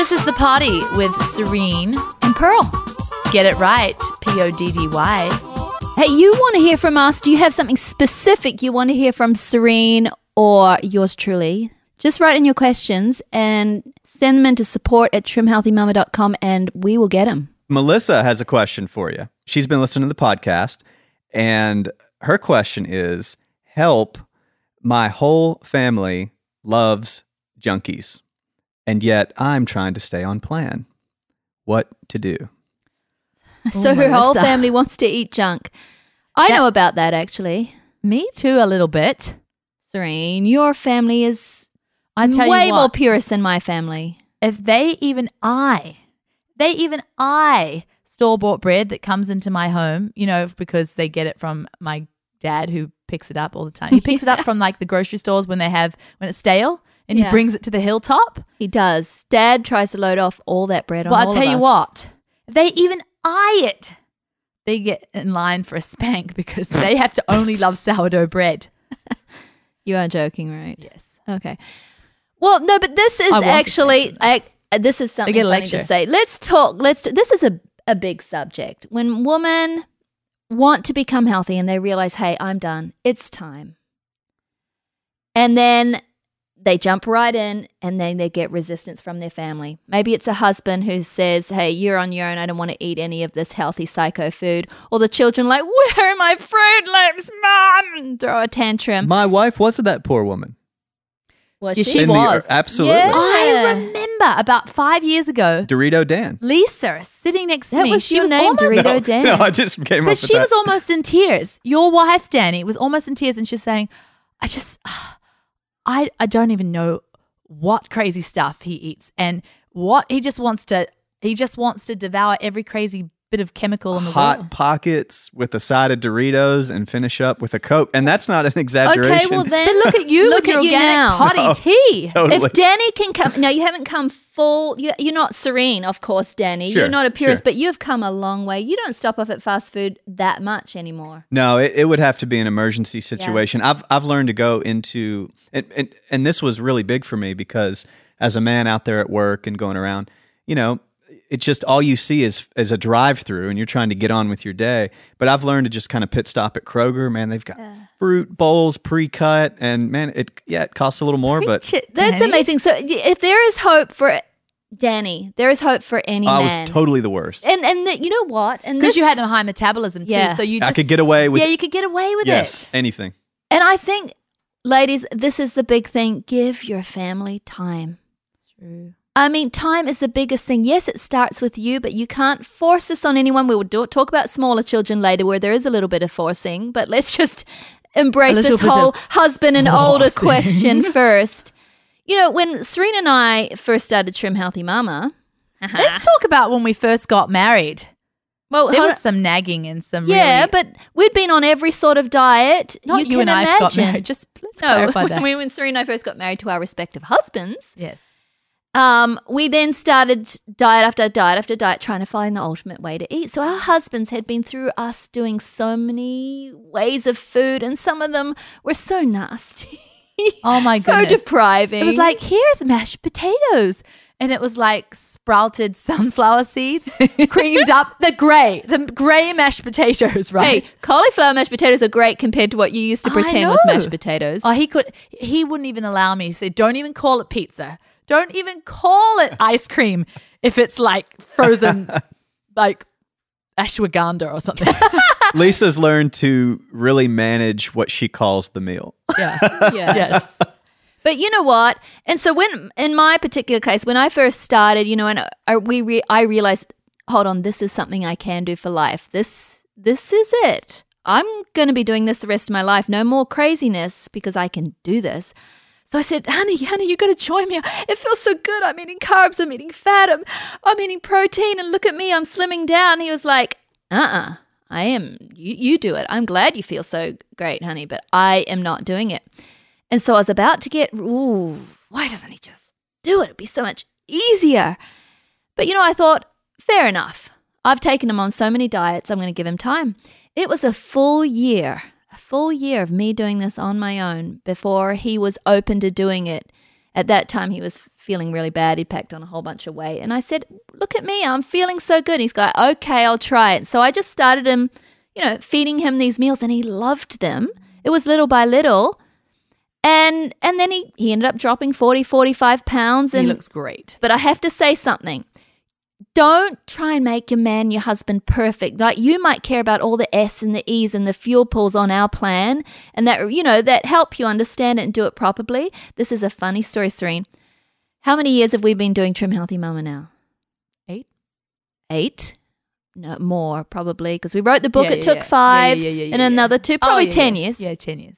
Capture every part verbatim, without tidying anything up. This is The Potty with Serene and Pearl. Get it right, P O D D Y. Hey, you want to hear from us? Do you have something specific you want to hear from Serene or yours truly? Just write in your questions and send them in to support at trim healthy mama dot com and we will get them. Melissa has a question for you. She's been listening to the podcast and her question is, help, my whole family loves junkies, and yet I'm trying to stay on plan. What to do? So Ooh, her whole family wants to eat junk. I that, know about that, actually. Me too, a little bit. Serene, your family is I tell way you what, more purist than my family. If they even I, they even I store-bought bread that comes into my home, you know, because they get it from my dad who picks it up all the time. He picks yeah. it up from like the grocery stores when they have, when it's stale. And yeah. he brings it to the hilltop. He does. Dad tries to load off all that bread on all of us. Well, I'll tell you what. If they even eye it, they get in line for a spank because they have to only love sourdough bread. You are joking, right? Yes. Okay. Well, no, but this is actually, I, this is something funny to say. Let's talk. Let's. This is a, a big subject. When women want to become healthy and they realize, hey, I'm done. It's time. And then they jump right in and then they get resistance from their family. Maybe it's a husband who says, hey, you're on your own. I don't want to eat any of this healthy psycho food. Or the children like, where are my Fruit Loops, Mom? And throw a tantrum. My wife wasn't that poor woman. Well, yeah, she was. The, absolutely. Yeah. I remember about five years ago. Dorito Dan. Lisa sitting next to that me. That was she your was name, almost, Dorito no, Dan. No, I just came but up with that. But she was almost in tears. Your wife, Danny, was almost in tears and she's saying, I just... I, I don't even know what crazy stuff he eats and what he just wants to he just wants to devour every crazy bit of chemical in the Hot world. Hot Pockets with a side of Doritos and finish up with a Coke. And that's not an exaggeration. Okay, well then look at you. Look at you now. Potty no, tea. Totally. If Danny can come, now you haven't come full, you, you're not Serene, of course, Danny. Sure, you're not a purist, sure. But you've come a long way. You don't stop off at fast food that much anymore. No, it, it would have to be an emergency situation. Yeah. I've I've learned to go into, and, and and this was really big for me because as a man out there at work and going around, you know, it's just all you see is is a drive-through and you're trying to get on with your day. But I've learned to just kind of pit stop at Kroger. Man, they've got yeah. fruit bowls pre-cut and man, it yeah, it costs a little more. Preach but it, That's amazing. So if there is hope for Danny, there is hope for any I man. I was totally the worst. And and the, you know what? Because you had a high metabolism yeah. too. So you just, I could get away with Yeah, you could get away with yes, it. Yes, anything. And I think, ladies, this is the big thing. Give your family time. It's true. I mean, time is the biggest thing. Yes, it starts with you, but you can't force this on anyone. We will do- talk about smaller children later where there is a little bit of forcing, but let's just embrace this whole husband and forcing. Older question first. You know, when Serena and I first started Trim Healthy Mama. Uh-huh. Let's talk about when we first got married. Well, there was some nagging and some yeah, really... but we'd been on every sort of diet. Not you, you and I got married. Just let's no, clarify that. When, when Serena and I first got married to our respective husbands. Yes. Um, we then started diet after diet after diet trying to find the ultimate way to eat. So our husbands had been through us doing so many ways of food and some of them were so nasty. Oh my goodness. So depriving. It was like, here's mashed potatoes. And it was like sprouted sunflower seeds, creamed up the gray, the gray mashed potatoes, right? Hey, cauliflower mashed potatoes are great compared to what you used to pretend was mashed potatoes. Oh, he could, he wouldn't even allow me. He said, don't even call it pizza. Don't even call it ice cream if it's like frozen, like ashwagandha or something. Lisa's learned to really manage what she calls the meal. Yeah. yeah. Yes. But you know what? And so when, in my particular case, when I first started, you know, and I, we re- I realized, hold on, this is something I can do for life. This, this is it. I'm going to be doing this the rest of my life. No more craziness because I can do this. So I said, honey, honey, you got to join me. It feels so good. I'm eating carbs. I'm eating fat. I'm, I'm eating protein. And look at me. I'm slimming down. He was like, uh-uh, I am. You, you do it. I'm glad you feel so great, honey, but I am not doing it. And so I was about to get, ooh, why doesn't he just do it? It'd be so much easier. But, you know, I thought, fair enough. I've taken him on so many diets. I'm going to give him time. It was a full year. A full year of me doing this on my own before he was open to doing it. At that time, he was feeling really bad. He'd packed on a whole bunch of weight. And I said, look at me, I'm feeling so good. And he's like, okay, I'll try it. So I just started him, you know, feeding him these meals, and he loved them. It was little by little. And and then he, he ended up dropping forty, forty-five pounds. And he looks great. But I have to say something. Don't try and make your man, your husband, perfect. Like, you might care about all the S and the E's and the fuel pulls on our plan, and that, you know, that help you understand it and do it properly. This is a funny story, Serene. How many years have we been doing Trim Healthy Mama now? Eight. Eight? No, more probably, because we wrote the book. Yeah, it yeah, took yeah. five yeah, yeah, yeah, yeah, and yeah. another two, probably oh, yeah, ten yeah. years. Yeah, ten years.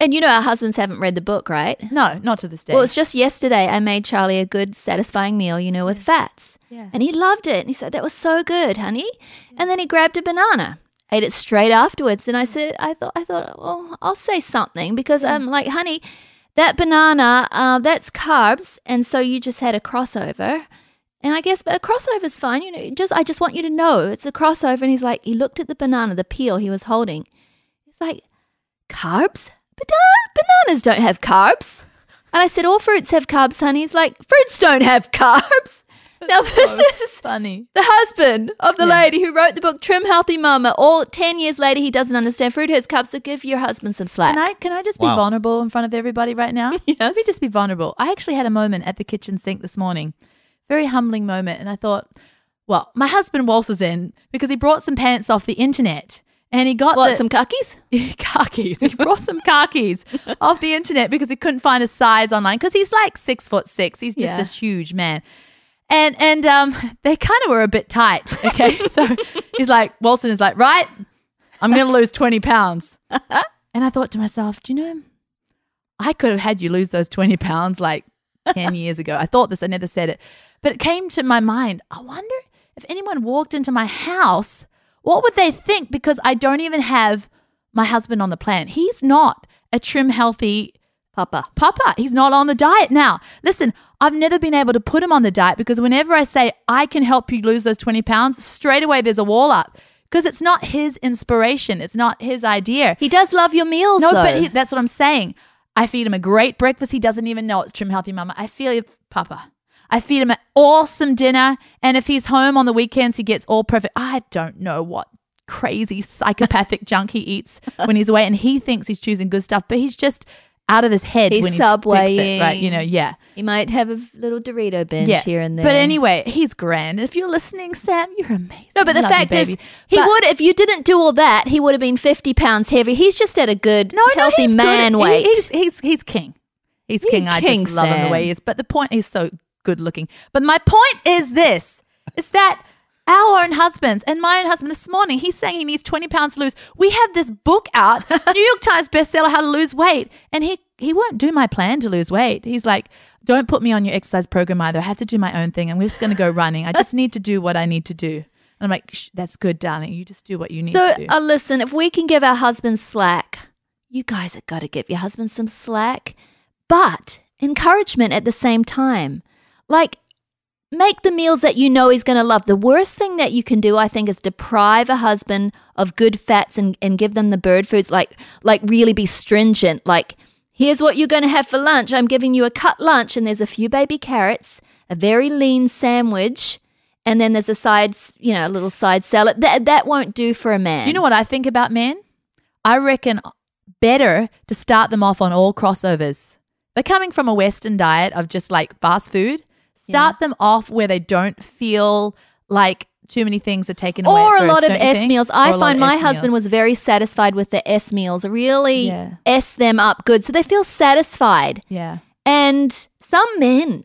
And you know our husbands haven't read the book, right? No, not to this day. Well, it's just yesterday I made Charlie a good, satisfying meal, you know, with fats. Yeah. And he loved it. And he said, that was so good, honey. Yeah. And then he grabbed a banana, ate it straight afterwards. And I said, I thought, I thought, well, I'll say something, because yeah. I'm like, honey, that banana, uh, that's carbs. And so you just had a crossover. And I guess, but a crossover's fine. You know, just I just want you to know it's a crossover. And he's like, he looked at the banana, the peel he was holding. He's like, carbs? But bananas don't have carbs. And I said, all fruits have carbs, honey. He's like, fruits don't have carbs. That's now, this so is funny. The husband of the yeah. lady who wrote the book, Trim Healthy Mama. All ten years later, he doesn't understand fruit has carbs, so give your husband some slack. Can I, can I just wow. be vulnerable in front of everybody right now? Yes. Let me just be vulnerable. I actually had a moment at the kitchen sink this morning, very humbling moment, and I thought, well, my husband waltzes in because he brought some pants off the internet. And he got what, the, some khakis? khakis. He brought some khakis off the internet because he couldn't find a size online, because he's like six foot six. He's just yeah. this huge man. And and um, they kind of were a bit tight, okay? So he's like, Wilson is like, right, I'm going to lose twenty pounds. And I thought to myself, do you know, I could have had you lose those twenty pounds like ten years ago. I thought this, I never said it. But it came to my mind, I wonder if anyone walked into my house, what would they think? Because I don't even have my husband on the plan. He's not a trim, healthy papa. Papa. He's not on the diet now. Listen, I've never been able to put him on the diet, because whenever I say I can help you lose those twenty pounds, straight away there's a wall up, because it's not his inspiration. It's not his idea. He does love your meals. No, though. but he, that's what I'm saying. I feed him a great breakfast. He doesn't even know it's Trim Healthy Mama. I feed Papa. I feed him an awesome dinner, and if he's home on the weekends, he gets all perfect. I don't know what crazy psychopathic junk he eats when he's away, and he thinks he's choosing good stuff, but he's just out of his head he's when he subwaying. Picks it, right? You know, yeah. He might have a little Dorito binge yeah. here and there. But anyway, he's grand. If you're listening, Sam, you're amazing. No, but the fact you, is, he but, would, if you didn't do all that, he would have been fifty pounds heavy. He's just at a good, no, healthy no, man good. weight. He, he's, he's, he's king. He's, he's king. king. I just Sam. love him the way he is. But the point is so good looking. But my point is this, is that our own husbands and my own husband this morning, he's saying he needs twenty pounds to lose. We have this book out, New York Times bestseller, How to Lose Weight. And he, he won't do my plan to lose weight. He's like, don't put me on your exercise program either. I have to do my own thing. I'm just going to go running. I just need to do what I need to do. And I'm like, shh, that's good, darling. You just do what you need so, to do. So uh, listen, if we can give our husbands slack, you guys have got to give your husbands some slack, but encouragement at the same time. Like, make the meals that you know he's going to love. The worst thing that you can do, I think, is deprive a husband of good fats and, and give them the bird foods, like like really be stringent. Like, here's what you're going to have for lunch. I'm giving you a cut lunch, and there's a few baby carrots, a very lean sandwich, and then there's a side, you know, a little side salad. That, that won't do for a man. You know what I think about men? I reckon better to start them off on all crossovers. They're coming from a Western diet of just like fast food. Start yeah. them off where they don't feel like too many things are taken away. Or a lot of S meals. I find my husband was very satisfied with the S meals, really yeah. S them up good. So they feel satisfied. Yeah. And some men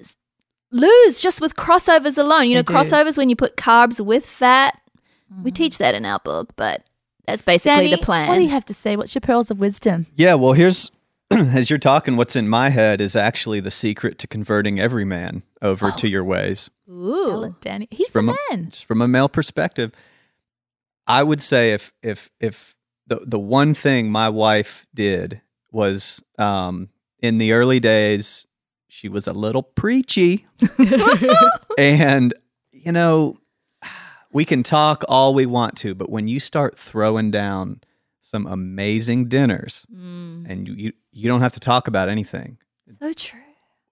lose just with crossovers alone. You know, crossovers when you put carbs with fat. Mm. We teach that in our book, but that's basically the plan. What do you have to say? What's your pearls of wisdom? Yeah, well, here's... As you're talking, what's in my head is actually the secret to converting every man over oh. to your ways. Ooh, Danny, he's from a man. A, just from a male perspective, I would say if if if the the one thing my wife did was um, in the early days, she was a little preachy, and you know, we can talk all we want to, but when you start throwing down some amazing dinners, mm. and you, you you don't have to talk about anything. So true.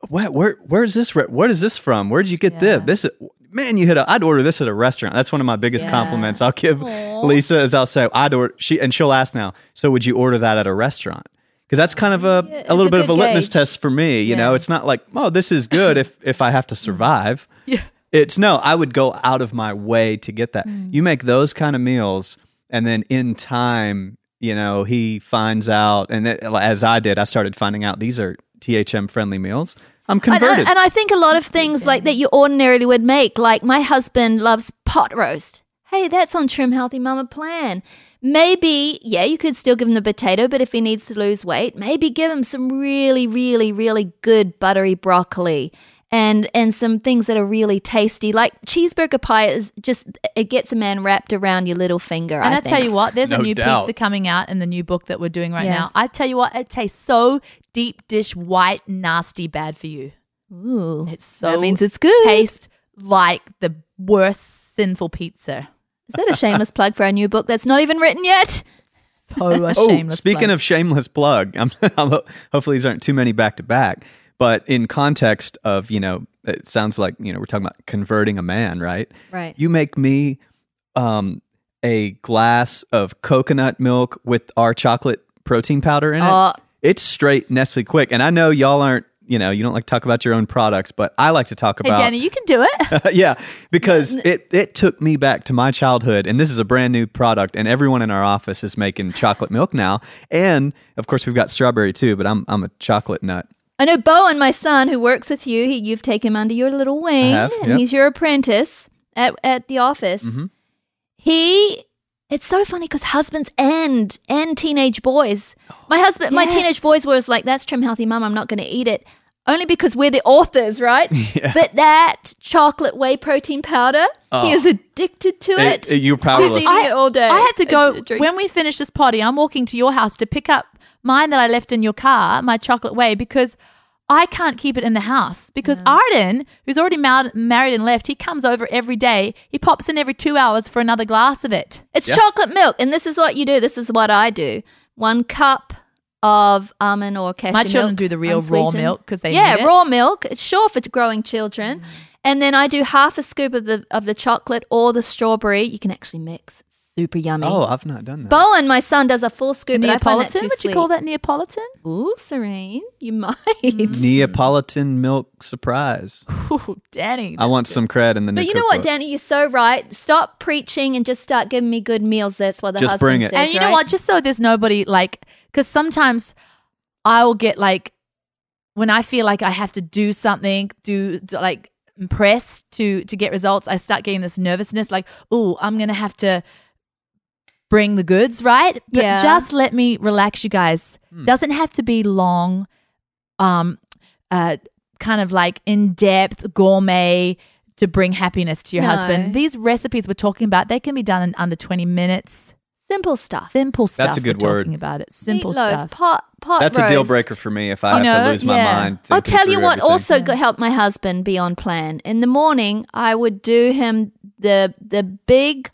what? Where? Where's this? Re- what is this from? Where'd you get yeah. this? This, man, you hit a. I'd order this at a restaurant. That's one of my biggest yeah. compliments I'll give Aww. Lisa. Is I'll say I'd order she, and she'll ask now. So would you order that at a restaurant? Because that's kind of a, yeah, a little a bit of a gauge. litmus test for me. You yeah. know, it's not like, oh, this is good if if I have to survive. Yeah. It's no, I would go out of my way to get that. Mm. You make those kind of meals, and then in time, you know, he finds out, and it, as I did, I started finding out these are T H M friendly meals. I'm converted. And I, and I think a lot of things like that you ordinarily would make, like my husband loves pot roast. Hey, that's on Trim Healthy Mama plan. Maybe, yeah, you could still give him the potato, but if he needs to lose weight, maybe give him some really, really, really good buttery broccoli. And and some things that are really tasty, like cheeseburger pie, is just it gets a man wrapped around your little finger. And I, I tell you what, there's no a new doubt. pizza coming out in the new book that we're doing right yeah. now. I tell you what, it tastes so deep dish, white, nasty, bad for you. Ooh, it's so that means it's good. Tastes like the worst sinful pizza. Is that a shameless plug for our new book that's not even written yet? So a oh, shameless. Speaking plug. of shameless plug, I'm, I'm, hopefully these aren't too many back to back. But in context of, you know, it sounds like, you know, we're talking about converting a man, right? Right. You make me um, a glass of coconut milk with our chocolate protein powder in it. Uh, it's straight Nestle Quick. And I know y'all aren't, you know, you don't like to talk about your own products, but I like to talk about... Hey, Danny, you can do it. yeah, because it, it took me back to my childhood. And this is a brand new product. And everyone in our office is making chocolate milk now. And, of course, we've got strawberry too, but I'm I'm a chocolate nut. I know Bowen, my son, who works with you, he, you've taken him under your little wing, I have, yep. and he's your apprentice at, at the office. Mm-hmm. He, it's so funny because husbands and and teenage boys, my husband, yes. my teenage boys were like, that's Trim Healthy Mum, I'm not going to eat it, only because we're the authors, right? Yeah. But that chocolate whey protein powder, oh. he is addicted to it. it you're powerless. He's eating I, it all day. I had to go, when we finish this potty, I'm walking to your house to pick up mine that I left in your car, my chocolate whey, because I can't keep it in the house. Because no. Arden, who's already mar- married and left, he comes over every day. He pops in every two hours for another glass of it. It's yeah. chocolate milk. And this is what you do. This is what I do. One cup of almond or cashew milk. My children milk, do the real raw milk because they yeah, need it. Yeah, raw milk. It's sure for growing children. Mm. And then I do half a scoop of the of the chocolate or the strawberry. You can actually mix. Super yummy. Oh, I've not done that. Bowen, my son, does a full scoop. Neapolitan? But I Would you sweet. call that Neapolitan? Ooh, Serene, you might. Neapolitan milk surprise. Ooh, Danny. I want good. some cred in the new But you know what, book. Danny, you're so right. Stop preaching and just start giving me good meals. That's what the just husband bring it. says, And you right? know what? Just so there's nobody like, because sometimes I will get like, when I feel like I have to do something, do, do like impress to, to get results, I start getting this nervousness like, ooh, I'm going to have to bring the goods, right? But yeah. just let me relax, you guys. Mm. Doesn't have to be long, um, uh, kind of like in-depth gourmet to bring happiness to your no. husband. These recipes we're talking about, they can be done in under twenty minutes. Simple stuff. Simple stuff. That's a good we're word. Talking about it. Simple Meatloaf, stuff. Pot, pot That's roast. a deal breaker for me if I oh, have no? to lose yeah. my mind. I'll tell you what everything. also yeah. helped my husband be on plan. In the morning, I would do him the the big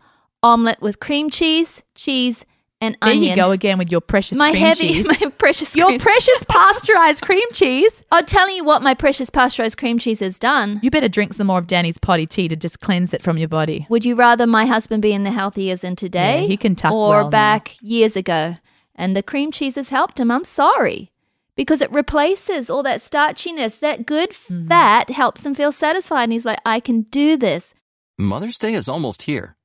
omelette with cream cheese, cheese, and onion. There you go again with your precious my cream heavy, cheese. My precious Your cream precious pasteurized cream cheese. I'll tell you what my precious pasteurized cream cheese has done. You better drink some more of Danny's potty tea to just cleanse it from your body. Would you rather my husband be in the healthy years in today yeah, he can tuck or well back now. years ago? And the cream cheese has helped him. I'm sorry. Because it replaces all that starchiness. That good mm-hmm. fat helps him feel satisfied. And he's like, I can do this. Mother's Day is almost here.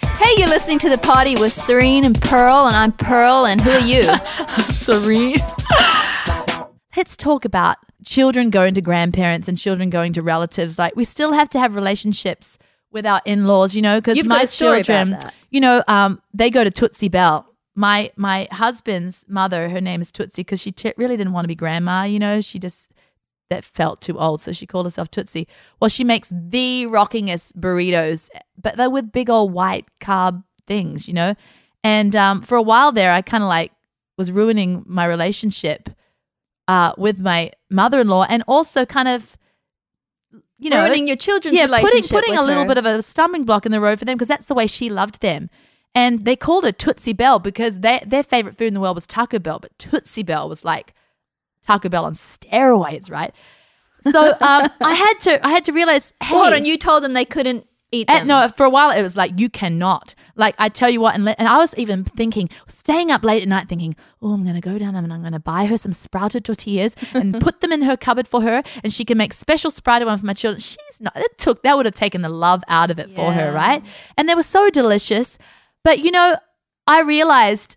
Hey, you're listening to The Party with Serene and Pearl, and I'm Pearl, and who are you? I'm Serene. Let's talk about children going to grandparents and children going to relatives. Like, we still have to have relationships with our in-laws, you know, because my children, you know, um, they go to Tootsie Bell. My my husband's mother, her name is Tootsie because she t- really didn't want to be grandma, you know. She just, that felt too old, so she called herself Tootsie. Well, she makes the rockingest burritos, but they're with big old white carb things, you know. And um, for a while there, I kind of like was ruining my relationship uh, with my mother-in-law, and also kind of, you know, ruining your children's yeah, relationship. Yeah, putting, putting a little her. bit of a stumbling block in the road for them, because that's the way she loved them. And they called her Tootsie Bell because they, their favorite food in the world was Taco Bell, but Tootsie Bell was like Taco Bell on steroids, right? So um, I had to I had to realize, hey. Well, hold on, you told them they couldn't eat them. And, no, for a while it was like, you cannot. Like, I tell you what, and, and I was even thinking, staying up late at night thinking, oh, I'm going to go down and I'm going to buy her some sprouted tortillas and put them in her cupboard for her, and she can make special sprouted one for my children. She's not, it took, that would have taken the love out of it yeah. for her, right? And they were so delicious. But, you know, I realized,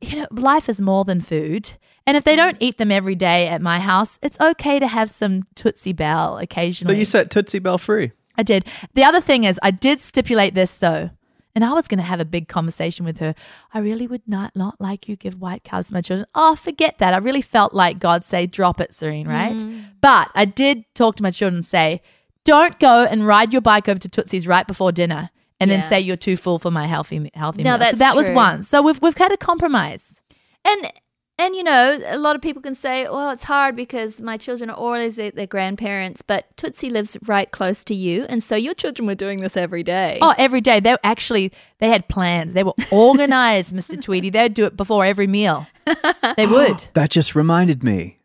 you know, life is more than food. And if they don't eat them every day at my house, it's okay to have some Tootsie Bell occasionally. So you set Tootsie Bell free. I did. The other thing is, I did stipulate this though, and I was going to have a big conversation with her. I really would not, not like you give white carbs to my children. Oh, forget that. I really felt like God say, drop it, Serene, right? Mm. But I did talk to my children and say, don't go and ride your bike over to Tootsie's right before dinner. And yeah. then say you're too full for my healthy healthy no, meal. That's so that true. was one. So we've we've had a compromise. And and you know, a lot of people can say, well, it's hard because my children are always at their grandparents, but Tootsie lives right close to you, and so your children were doing this every day. Oh, every day. They were actually they had plans. They were organized, Mister Tweedy. They'd do it before every meal. They would. That just reminded me.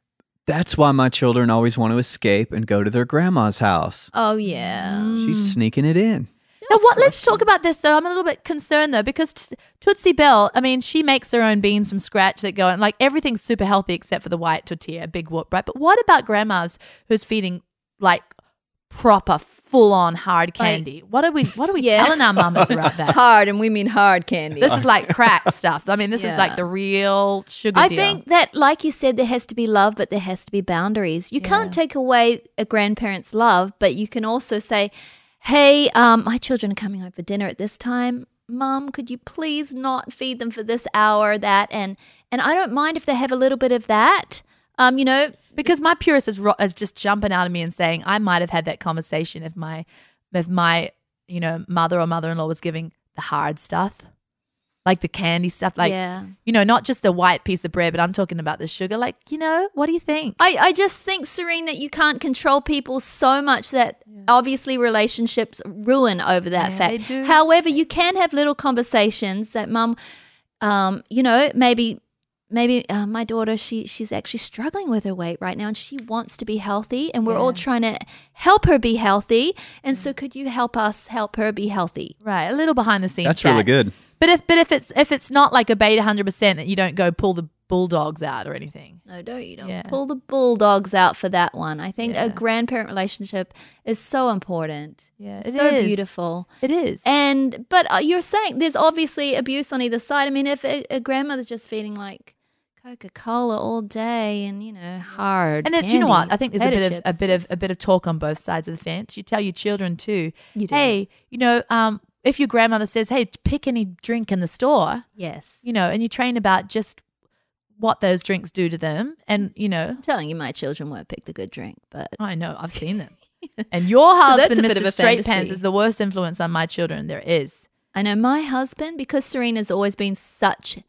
That's why my children always want to escape and go to their grandma's house. Oh yeah. Mm. She's sneaking it in. Now, what, let's talk about this, though. I'm a little bit concerned, though, because t- Tootsie Bell, I mean, she makes her own beans from scratch that go in. Like, everything's super healthy except for the white tortilla, big whoop, right? But what about grandmas who's feeding, like, proper, full-on hard candy? Like, what are we What are we yeah. telling our mamas about that? Hard, and we mean hard candy. This is like crack stuff. I mean, this yeah. is like the real sugar I deal. think that, like you said, there has to be love, but there has to be boundaries. You yeah. can't take away a grandparent's love, but you can also say, hey, um, my children are coming home for dinner at this time. Mom, could you please not feed them for this hour, that? And and I don't mind if they have a little bit of that, um, you know. Because my purist is, ro- is just jumping out of me and saying I might have had that conversation if my, if my you know, mother or mother-in-law was giving the hard stuff, like the candy stuff, like, yeah. you know, not just the white piece of bread, but I'm talking about the sugar. Like, you know, what do you think? I, I just think, Serene, that you can't control people so much that yeah. obviously relationships ruin over that yeah, fact. They do. However, you can have little conversations that mum, um, you know, maybe maybe uh, my daughter, she she's actually struggling with her weight right now and she wants to be healthy and we're yeah. all trying to help her be healthy. And yeah. so could you help us help her be healthy? Right, a little behind the scenes. That's chat. really good. But if but if it's if it's not like a bait one hundred percent that you don't go pull the bulldogs out or anything. No, don't you don't yeah. pull the bulldogs out for that one. I think yeah. a grandparent relationship is so important. Yeah, it so is. beautiful. It is. And but you're saying there's obviously abuse on either side. I mean, if a, a grandmother's just feeding like Coca-Cola all day and you know hard. And it, candy, you know what? I think there's a bit of chips, a bit of a bit of talk on both sides of the fence. You tell your children too. You do. Hey, you know. Um, If your grandmother says, hey, pick any drink in the store. Yes. You know, and you train about just what those drinks do to them and, you know. I'm telling you, my children won't pick the good drink, but. I know. I've seen them. And your husband, so Mister Straight Pants, is the worst influence on my children there is. I know. My husband, because Serena's always been such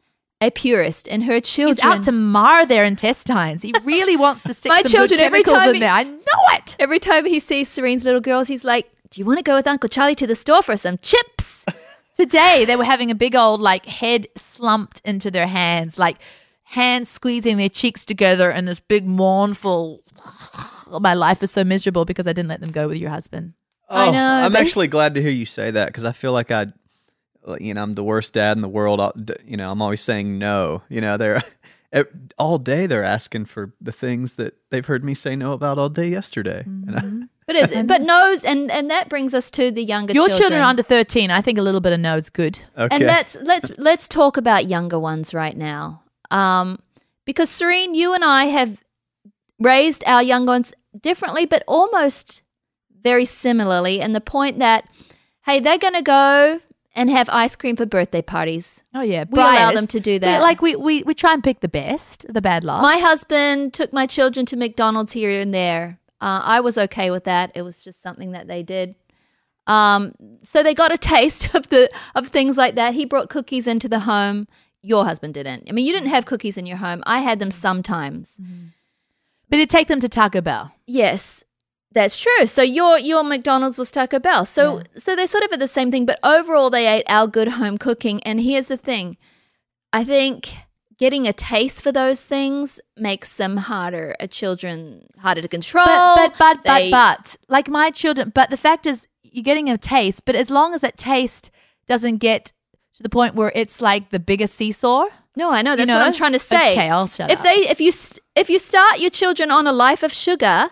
a purist and her children. He's out to mar their intestines. He really wants to stick my some children, good chemicals every time in he, there. I know it. Every time he sees Serena's little girls, he's like, do you want to go with Uncle Charlie to the store for some chips? Today they were having a big old like head slumped into their hands, like hands squeezing their cheeks together and this big mournful, oh, my life is so miserable because I didn't let them go with your husband. Oh, I know. I'm but- actually glad to hear you say that because I feel like I, you know, I'm the worst dad in the world. I'll, you know, I'm always saying no. You know, they're all day they're asking for the things that they've heard me say no about all day yesterday. Mm-hmm. And I, But it, but no's, and, and that brings us to the younger children. Your children are under thirteen. I think a little bit of no is good. Okay. And that's, let's let's talk about younger ones right now. Um, because, Serene, you and I have raised our younger ones differently but almost very similarly, in the point that, hey, they're going to go and have ice cream for birthday parties. Oh, yeah. We biased. Allow them to do that. We, like we, we, we try and pick the best, the bad lot. My husband took my children to McDonald's here and there. Uh, I was okay with that. It was just something that they did. Um, so they got a taste of the of things like that. He brought cookies into the home. Your husband didn't. I mean, you didn't have cookies in your home. I had them sometimes. Mm-hmm. But it'd take them to Taco Bell. Yes, that's true. So your your McDonald's was Taco Bell. So, yeah. so they're sort of at the same thing, but overall they ate our good home cooking. And here's the thing. I think getting a taste for those things makes them harder, a children harder to control. But, but, but, they, but, but, like my children, but the fact is you're getting a taste, but as long as that taste doesn't get to the point where it's like the biggest seesaw. No, I know. That's you know? what I'm trying to say. Okay, I'll shut if up. They, if, you, if you start your children on a life of sugar,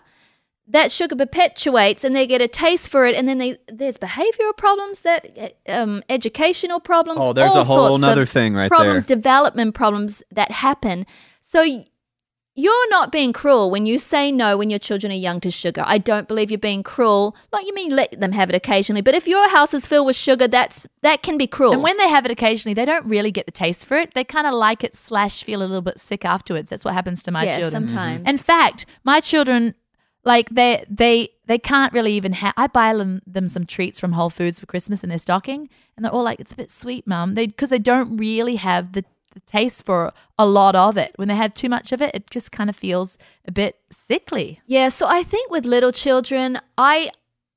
that sugar perpetuates and they get a taste for it, and then they, there's behavioral problems, that um, educational problems. Oh, there's all a whole another thing right problems, there. Problems, development problems that happen. So you're not being cruel when you say no when your children are young to sugar. I don't believe you're being cruel. Like you mean let them have it occasionally, but if your house is filled with sugar, that's that can be cruel. And when they have it occasionally, they don't really get the taste for it. They kind of like it slash feel a little bit sick afterwards. That's what happens to my yeah, children. Sometimes. Mm-hmm. In fact, my children... Like they they they can't really even have – I buy them, them some treats from Whole Foods for Christmas in their stocking, and they're all like, it's a bit sweet, Mum, because they, they don't really have the, the taste for a lot of it. When they have too much of it, it just kind of feels a bit sickly. Yeah, so I think with little children, I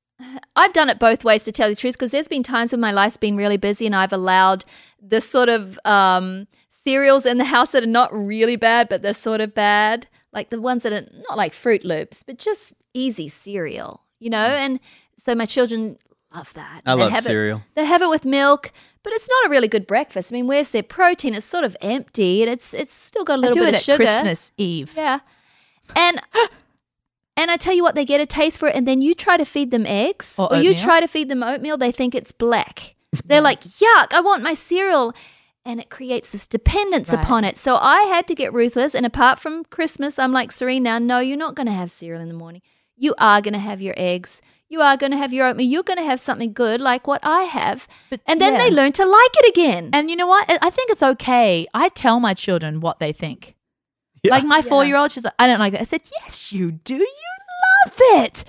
– I've done it both ways, to tell the truth, because there's been times when my life's been really busy and I've allowed the sort of um, cereals in the house that are not really bad but they're sort of bad. Like the ones that are not like Fruit Loops, but just easy cereal, you know? And so my children love that. I they love have cereal. It, they have it with milk, but it's not a really good breakfast. I mean, where's their protein? It's sort of empty, and it's it's still got a little bit of sugar. I do it at Christmas Eve. Yeah. And and I tell you what, they get a taste for it, and then you try to feed them eggs. Or, or you try to feed them oatmeal, they think it's black. They're like, yuck, I want my cereal. And it creates this dependence right. upon it. So I had to get ruthless. And apart from Christmas, I'm like, Serene, now, no, you're not going to have cereal in the morning. You are going to have your eggs. You are going to have your oatmeal. You're going to have something good like what I have. But, and then yeah. they learn to like it again. And you know what? I think it's okay. I tell my children what they think. Yeah. Like my yeah. four-year-old, she's like, I don't like it. I said, yes, you do. You love it.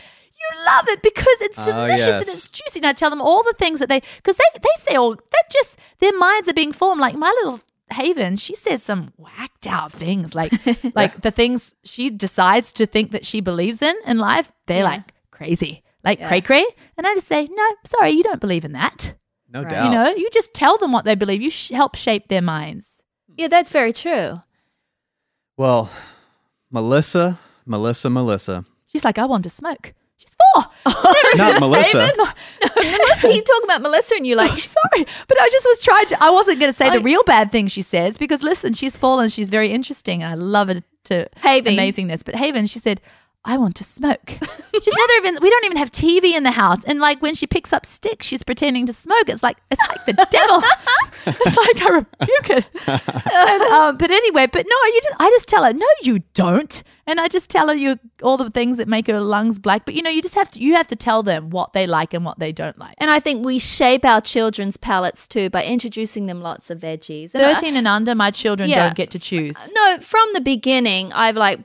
You love it because it's delicious oh, yes. and it's juicy. And I tell them all the things that they, because they, they say all, that just, their minds are being formed. Like my little Haven, she says some whacked out things. Like like the things she decides to think that she believes in in life, they're yeah. like crazy, like yeah. cray cray. And I just say, no, sorry, you don't believe in that. No right. doubt. You know, you just tell them what they believe. You sh- help shape their minds. Yeah, that's very true. Well, Melissa, Melissa, Melissa. She's like, I want to smoke. She's four. Oh, she's never not Melissa. No, Melissa. You talk about Melissa and you like. Oh, sorry, but I just was trying to. I wasn't going to say I, the real bad thing she says, because listen, she's fallen. She's very interesting. I love it to Haven. Amazingness. But Haven, she said, I want to smoke. She's never even. We don't even have T V in the house. And like when she picks up sticks, she's pretending to smoke. It's like it's like the devil. It's like I rebuke it. And, um, but anyway, but no, you just. I just tell her, no, you don't. And I just tell her you all the things that make her lungs black. But, you know, you just have to you have to tell them what they like and what they don't like. And I think we shape our children's palates too by introducing them lots of veggies. And thirteen I, and under, my children yeah, don't get to choose. No, from the beginning, I've like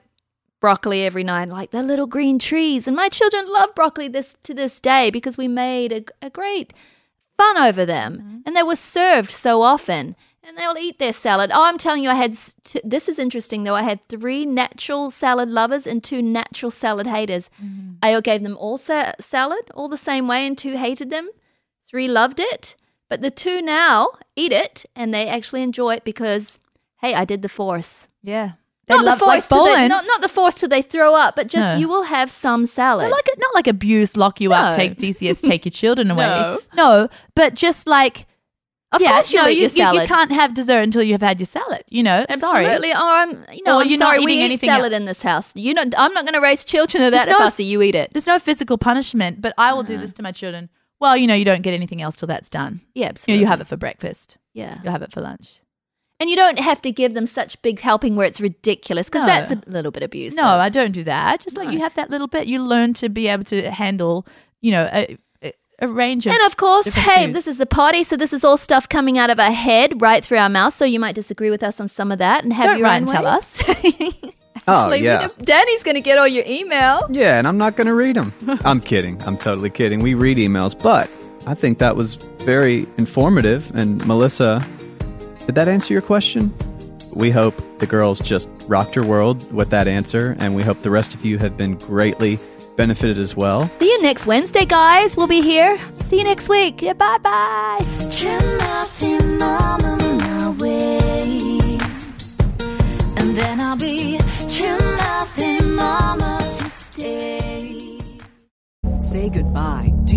broccoli every night, like the little green trees. And my children love broccoli this to this day because we made a, a great fun over them. Mm-hmm. And they were served so often. And they'll eat their salad. Oh, I'm telling you, I had, two, this is interesting though, I had three natural salad lovers and two natural salad haters. Mm-hmm. I gave them all sa- salad, all the same way, and two hated them. Three loved it. But the two now eat it and they actually enjoy it because, hey, I did the force. Yeah. They not, love, the force like they, not, not the force till they throw up, but just no. you will have some salad. Not like, not like abuse, lock you no. up, take D C S, take your children away. No. no, but just like, Of yeah, course you'll no, eat you, your salad. You, you can't have dessert until you've had your salad, you know. I'm Absolutely. Sorry. Oh, I'm, you know, or I'm you're sorry. Not we eat salad else. In this house. You know, I'm not going to raise children to that there's if no, I see you eat it. There's no physical punishment, but I will uh. do this to my children. Well, you know, you don't get anything else till that's done. Yeah, absolutely. You know, you have it for breakfast. Yeah. You'll have it for lunch. And you don't have to give them such big helping where it's ridiculous because no. that's a little bit abusive. No, I don't do that. I just no. like you have that little bit. You learn to be able to handle, you know, a, a range of. And of course, hey, foods. This is a potty, so this is all stuff coming out of our head right through our mouth. So you might disagree with us on some of that and have don't your own tell us. Actually, oh, yeah. Danny's going to get all your email. Yeah, and I'm not going to read them. I'm kidding. I'm totally kidding. We read emails, but I think that was very informative. And Melissa, did that answer your question? We hope the girls just rocked your world with that answer, and we hope the rest of you have been greatly benefited as well. See you next Wednesday, guys. We'll be here. See you next week. Yeah, bye-bye. Trim Healthy Mama my way. And then I'll be Trim Healthy Mama to stay. Say goodbye to